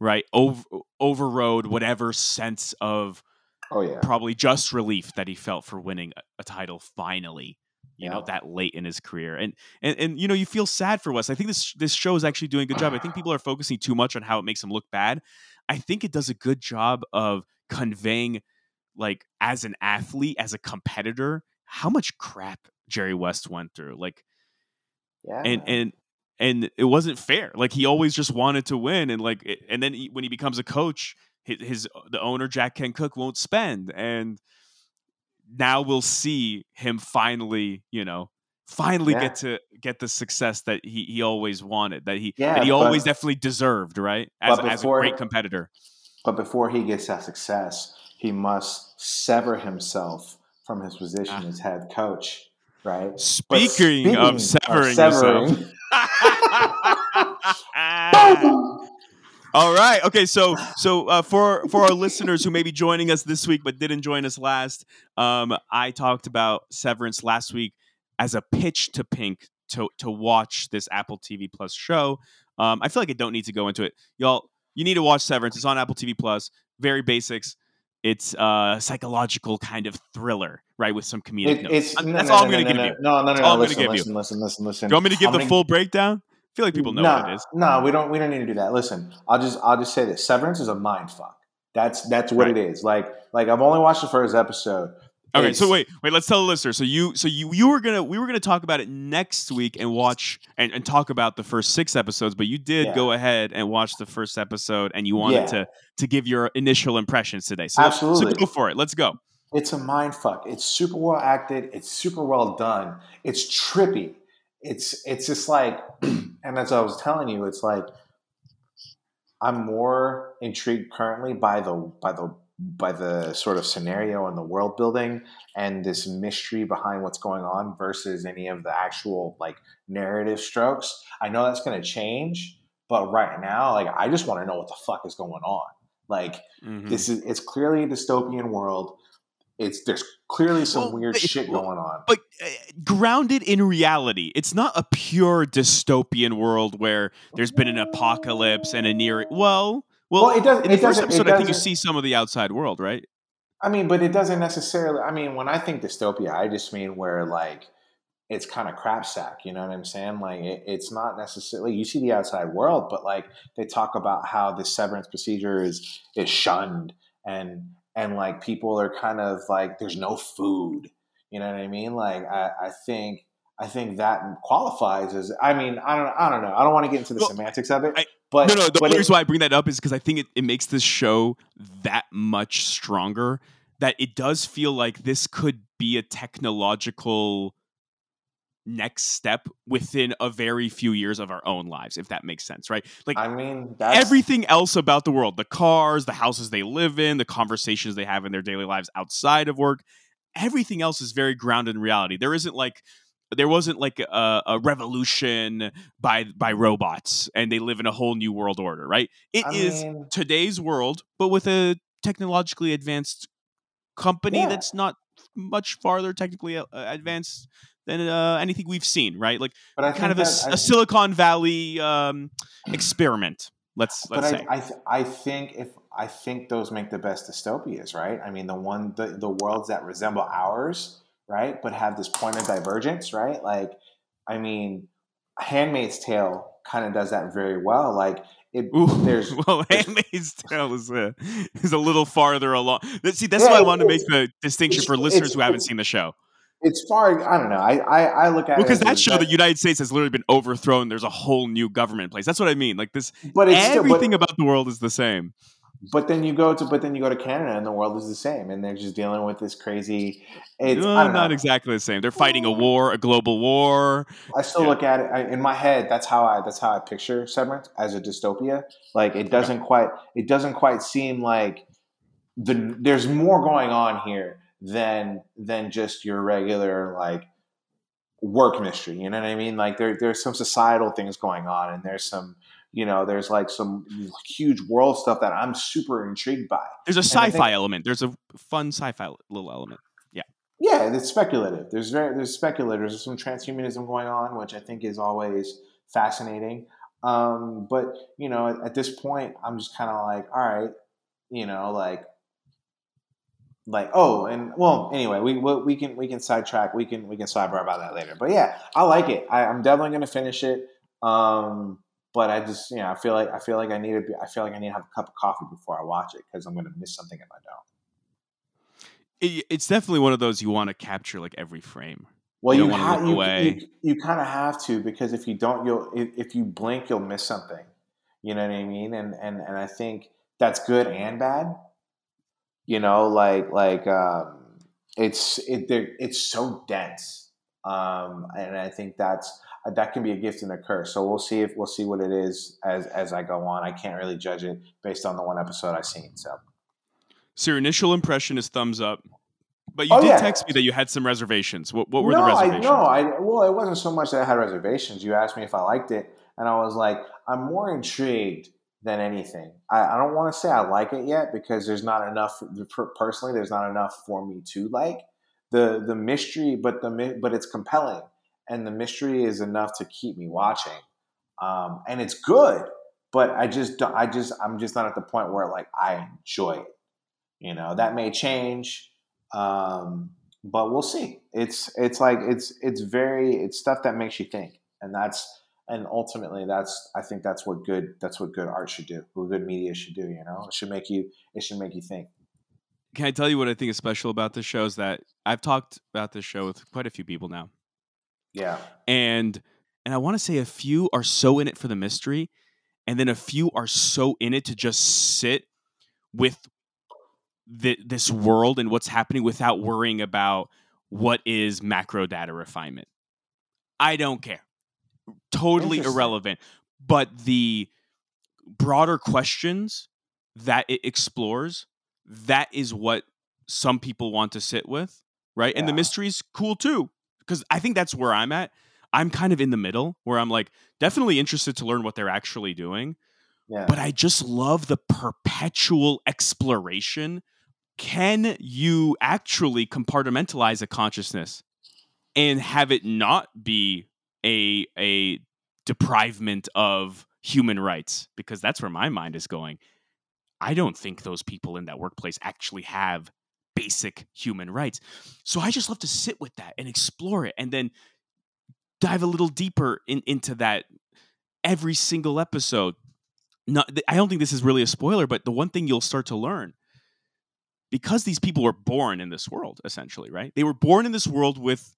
right, over, overrode whatever sense of oh, yeah. probably just relief that he felt for winning a, a title finally. You know, that late in his career. And, and, and, you know, you feel sad for Wes. I think this, this show is actually doing a good job. I think people are focusing too much on how it makes him look bad. I think it does a good job of conveying, like, as an athlete, as a competitor, how much crap Jerry West went through. Like, yeah. and, and, and it wasn't fair. Like, he always just wanted to win. And like, it, and then he, when he becomes a coach, his, his, the owner, Jack Ken Cook, won't spend. And now we'll see him finally, you know, finally yeah. get to get the success that he, he always wanted, that he yeah, that he but, always definitely deserved, right? As, before, as a great competitor. But before he gets that success, he must sever himself from his position ah. as head coach, right? Speaking, speaking of severing, of severing yourself. All right. Okay. So, so uh, for for our listeners who may be joining us this week but didn't join us last, um, I talked about Severance last week as a pitch to Pink to to watch this Apple T V Plus show. Um, I feel like I don't need to go into it, y'all. You need to watch Severance. It's on Apple T V Plus. Very basics. It's a psychological kind of thriller, right, with some comedic it, notes. It's, that's no, all no, I'm going to no, give no, you. No, no, no. no listen, listen, listen, listen, listen. Do you want me to give I'm the gonna... full breakdown? I feel like people know nah, what it is. No, nah, we don't. We don't need to do that. Listen, I'll just I'll just say this: Severance is a mind fuck. That's that's what right. it is. Like like I've only watched the first episode. Okay, it's, so wait, wait. Let's tell the listener. So you so you you were gonna we were gonna talk about it next week and watch and, and talk about the first six episodes, but you did yeah. go ahead and watch the first episode, and you wanted yeah. to to give your initial impressions today. So absolutely, so go for it. Let's go. It's a mind fuck. It's super well acted. It's super well done. It's trippy. It's it's just like, and as I was telling you, it's like I'm more intrigued currently by the by the by the sort of scenario and the world building and this mystery behind what's going on versus any of the actual like narrative strokes. I know that's going to change, but right now, like I just want to know what the fuck is going on. Like mm-hmm. this is it's clearly a dystopian world. It's there's clearly some well, weird it, shit going on, but uh, grounded in reality. It's not a pure dystopian world where there's been an apocalypse and a near. Well, well, well it doesn't. In the it first doesn't, episode, I think you see some of the outside world, right? I mean, but it doesn't necessarily. I mean, when I think dystopia, I just mean where like it's kind of crapsack. You know what I'm saying? Like it, it's not necessarily you see the outside world, but like they talk about how the severance procedure is is shunned and. And like people are kind of like, there's no food. You know what I mean? Like I, I think I think that qualifies as. I mean, I don't I don't know. I don't want to get into the well, semantics of it. I, but no, no. The but reason it, why I bring that up is because I think it, it makes this show that much stronger. That it does feel like this could be a technological next step within a very few years of our own lives, if that makes sense, right? Like I mean that's... everything else about the world, the cars, the houses they live in, the conversations they have in their daily lives outside of work, everything else is very grounded in reality. There isn't like there wasn't like a, a revolution by by robots and they live in a whole new world order, right? It I is mean... today's world, but with a technologically advanced company yeah. that's not much farther technically uh, advanced than uh, anything we've seen, right? Like kind of a, that, a Silicon Valley um, experiment. Let's let's but say. I I, th- I think if I think those make the best dystopias, right? I mean, the one the, the worlds that resemble ours, right, but have this point of divergence, right? Like, I mean, Handmaid's Tale kind of does that very well. Like, it Ooh, there's well, Handmaid's Tale is a is a little farther along. See, that's yeah, why I wanted to make the distinction for listeners who haven't seen the show. It's far. I don't know. I I, I look at well, it because that show, that, the United States has literally been overthrown. There's a whole new government in place. That's what I mean. Like this, but it's everything still, but, about the world is the same. But then you go to, but then you go to Canada, and the world is the same, and they're just dealing with this crazy. It's no, I don't not know. exactly the same. They're fighting a war, a global war. I still yeah. look at it I, in my head. That's how I. That's how I picture Severance as a dystopia. Like it doesn't yeah. quite. It doesn't quite seem like the. There's more going on here than than just your regular like work mystery. You know what I mean? Like there, there's some societal things going on, and there's some, you know, there's like some huge world stuff that I'm super intrigued by. There's a sci-fi think, element. There's a fun sci-fi little element. Yeah. Yeah. It's speculative. There's very, there's speculators. There's some transhumanism going on, which I think is always fascinating. Um, but you know, at, at this point I'm just kind of like, all right, you know, like, Like oh and well anyway we we can we can sidetrack we can we can sidebar about that later, but yeah, I like it. I, I'm definitely gonna finish it, um, but I just you know I feel like I feel like I need to be, I feel like I need to have a cup of coffee before I watch it because I'm gonna miss something if I don't. It, it's definitely one of those you want to capture like every frame. Well, you you, ha- you, you, you kind of have to, because if you don't, you'll if, if you blink you'll miss something. You know what I mean? And and and I think that's good and bad. You know, like like um, it's it it's so dense, um, and I think that's that can be a gift and a curse. So we'll see if we'll see what it is as as I go on. I can't really judge it based on the one episode I've seen. So, so your initial impression is thumbs up, but you oh, did yeah. text me that you had some reservations. What what were no, the reservations? I, no, I well, it wasn't so much that I had reservations. You asked me if I liked it, and I was like, I'm more intrigued than anything. I, I don't want to say I like it yet because there's not enough. Personally, there's not enough for me to like the the mystery, but the but it's compelling, and the mystery is enough to keep me watching. Um, and it's good, but I just I just I'm just not at the point where like I enjoy it. You know, that may change, um, but we'll see. It's it's like it's it's very it's stuff that makes you think, and that's. And ultimately, that's I think that's what good that's what good art should do, what good media should do. You know, it should make you it should make you think. Can I tell you what I think is special about this show is that I've talked about this show with quite a few people now. Yeah, and and I want to say a few are so in it for the mystery, and then a few are so in it to just sit with the, this world and what's happening without worrying about what is macro data refinement. I don't care. Totally irrelevant, but the broader questions that it explores, that is what some people want to sit with, right? Yeah. And the mystery's cool too, because I think that's where I'm at. I'm kind of in the middle where I'm like definitely interested to learn what they're actually doing, yeah. But I just love the perpetual exploration. Can you actually compartmentalize a consciousness and have it not be a a deprivement of human rights? Because that's where my mind is going. I don't think those people in that workplace actually have basic human rights. So I just love to sit with that and explore it and then dive a little deeper in, into that every single episode. Not, I don't think this is really a spoiler, but the one thing you'll start to learn, because these people were born in this world, essentially, right? They were born in this world with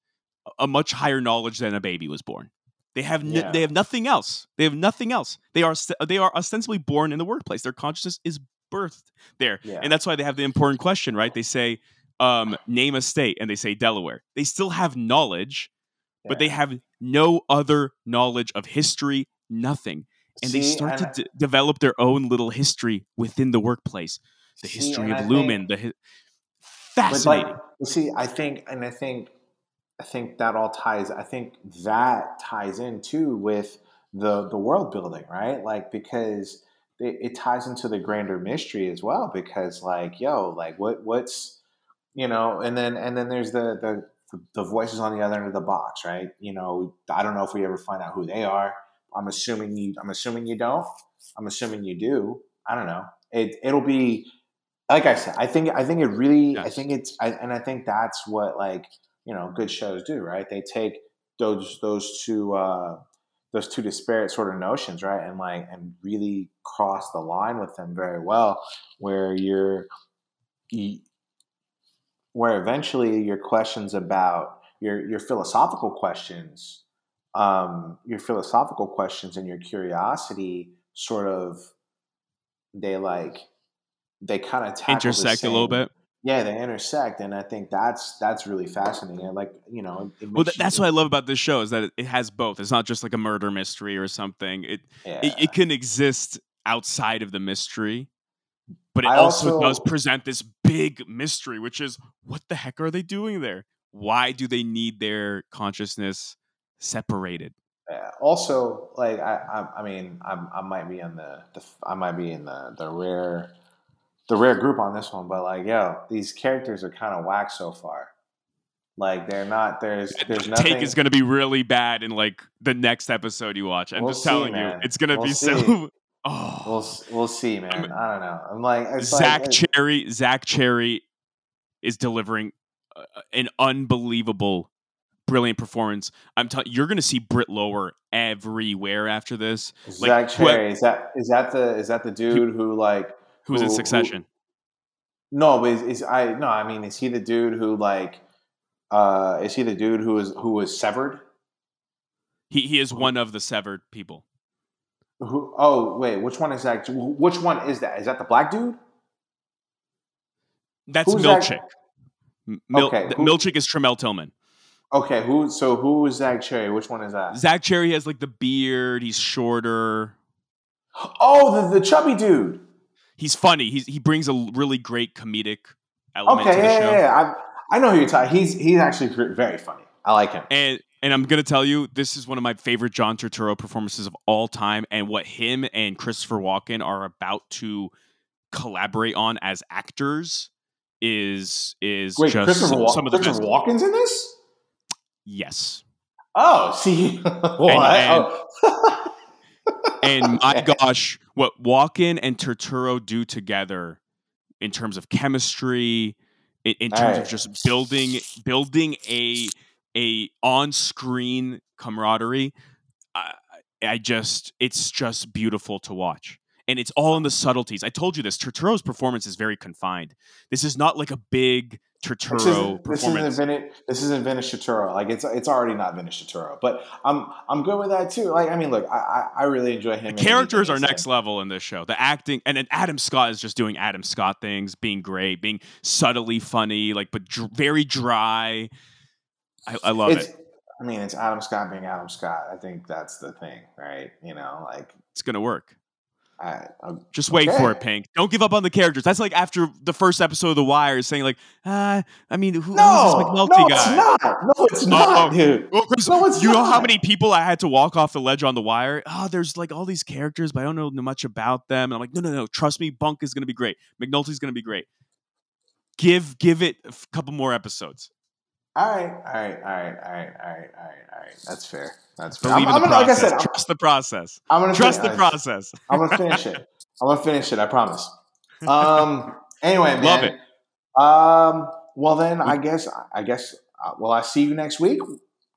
a much higher knowledge than a baby was born. They have no, yeah. they have nothing else. They have nothing else. They are they are ostensibly born in the workplace. Their consciousness is birthed there, yeah. And that's why they have the important question, right? They say, um, "Name a state," and they say Delaware. They still have knowledge, yeah. But they have no other knowledge of history. Nothing, and See, they start and to d- develop their own little history within the workplace. The See, history of I Lumen. Think, the hi- fascinating. Like, see, I think, and I think. I think that all ties. I think that ties in too with the the world building, right? Like because it, it ties into the grander mystery as well. Because like, yo, like what what's you know, and then and then there's the the the voices on the other end of the box, right? You know, I don't know if we ever find out who they are. I'm assuming you. I'm assuming you don't. I'm assuming you do. I don't know. It it'll be like I said. I think I think it really. Yes. I think it's. I, and I think that's what like. You know, good shows do, right? They take those those two uh, those two disparate sort of notions, right, and like and really cross the line with them very well, where you're where eventually your questions about your your philosophical questions, um, your philosophical questions and your curiosity sort of they like they kind of intersect a little bit. Yeah, they intersect, and I think that's that's really fascinating. And like you know, it, it well, that's what I love about this show is that it has both. It's not just like a murder mystery or something. It yeah. it, it can exist outside of the mystery, but it also, also does present this big mystery, which is what the heck are they doing there? why do they need their consciousness separated? Yeah. Also, like I, I, I mean, I'm, I might be in the, the, I might be in the, the rare, the rare group on this one, but like, yo, these characters are kind of whack so far. Like they're not. There's, there's the nothing. Take is going to be really bad in like the next episode you watch. I'm we'll just see, telling man. you, it's going to we'll be see. so. Oh, we'll we'll see, man. I'm, I don't know. I'm like it's Zach like, Cherry. Zach Cherry is delivering uh, an unbelievable, brilliant performance. I'm telling you're going to see Britt Lower everywhere after this. Like, Zach Cherry who, is that is that the is that the dude who like who's who, in Succession? Who, no, but is, is I no, I mean, is he the dude who like? Uh, is he the dude who is who was severed? He he is one of the severed people. Who? Oh wait, which one is that? Which one is that? Is that the black dude? That's Milchick. That? Mil- okay, who, Milchick is Tramel Tillman. Okay, who? So who is Zach Cherry? Which one is that? Zach Cherry has like the beard. He's shorter. Oh, the, the chubby dude. He's funny. He's he brings a really great comedic element okay, to the yeah, show. Okay, yeah, yeah. I, I know who you're talking. He's he's actually very funny. I like him. And and I'm gonna tell you, this is one of my favorite John Turturro performances of all time. And what him and Christopher Walken are about to collaborate on as actors is is Wait, just Christopher Wal- some of the Christopher best. Walken's in this? Yes. Oh, see, well, and, I, oh. and my gosh, what Walken and Turturro do together in terms of chemistry. In, in terms right. of just building building a a on-screen camaraderie, I, I just it's just beautiful to watch. And it's all in the subtleties. I told you this. Turturro's performance is very confined. This is not like a big Turturro this isn't, performance. This isn't, Vin- this isn't Vintage Turturro. Like it's it's already not Vintage Turturro. But I'm I'm good with that too. Like I mean, look, I I really enjoy him. The characters are next level in this show. The acting, and then Adam Scott is just doing Adam Scott things, being great, being subtly funny, like but dr- very dry. I, I love it's, it. I mean, it's Adam Scott being Adam Scott. I think that's the thing, right? You know, like it's gonna work. I, just wait okay. for it, Pink. Don't give up on the characters. That's like after the first episode of The Wire is saying like, uh, I mean, who, no, who's this McNulty no, guy? No, it's not. No, it's not, oh, dude. Well, Chris, no, it's you not. know how many people I had to walk off the ledge on The Wire? Oh, there's like all these characters, but I don't know much about them. And I'm like, no, no, no. Trust me, Bunk is going to be great. McNulty's going to be great. Give, give it a couple more episodes. All right, all right, all right, all right, all right, all right, all right. That's fair. That's fair. I'm, I'm gonna, like I said, I'm, trust the process. I'm gonna trust finish, the process. I'm gonna finish it. I'm gonna finish it. I promise. Um. Anyway, man. Love it. Um. Well, then I guess I guess. Uh, well, I see you next week.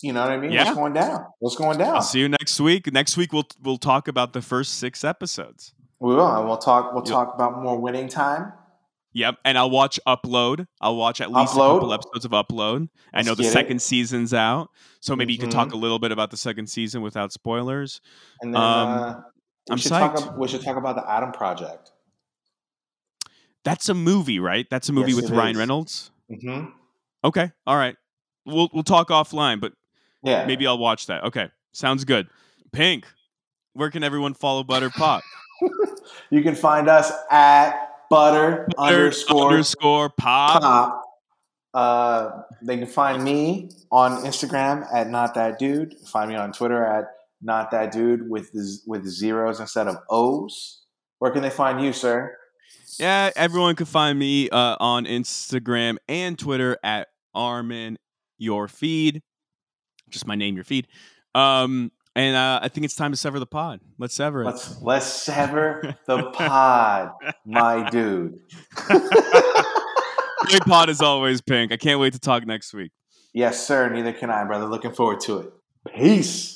You know what I mean? Yeah. What's going down? What's going down? I'll see you next week. Next week we'll we'll talk about the first six episodes. We will. And we'll talk. We'll You'll- talk about more Winning Time. Yep, and I'll watch Upload. I'll watch at least Upload. a couple episodes of Upload. I Let's know the second it. season's out, so maybe mm-hmm. you can talk a little bit about the second season without spoilers. And then um, uh, we I'm should psyched. Talk, we should talk about the Adam Project. That's a movie, right? That's a movie yes, with Ryan is. Reynolds. Mm-hmm. Okay, all right. We'll we'll talk offline, but yeah, maybe I'll watch that. Okay, sounds good. Pink, where can everyone follow Butter Pop? You can find us at Butter, butter underscore, underscore pop. pop. Uh, they can find me on Instagram at Not That Dude. Find me on Twitter at Not That Dude with with zeros instead of O's. Where can they find you, sir? Yeah, everyone can find me uh, on Instagram and Twitter at Armin Your Feed. Just my name, Your Feed. Um, and uh, I think it's time to sever the pod. Let's sever it. Let's, let's sever the pod, my dude. Great pod as always, Pink. I can't wait to talk next week. Yes, sir. Neither can I, brother. Looking forward to it. Peace.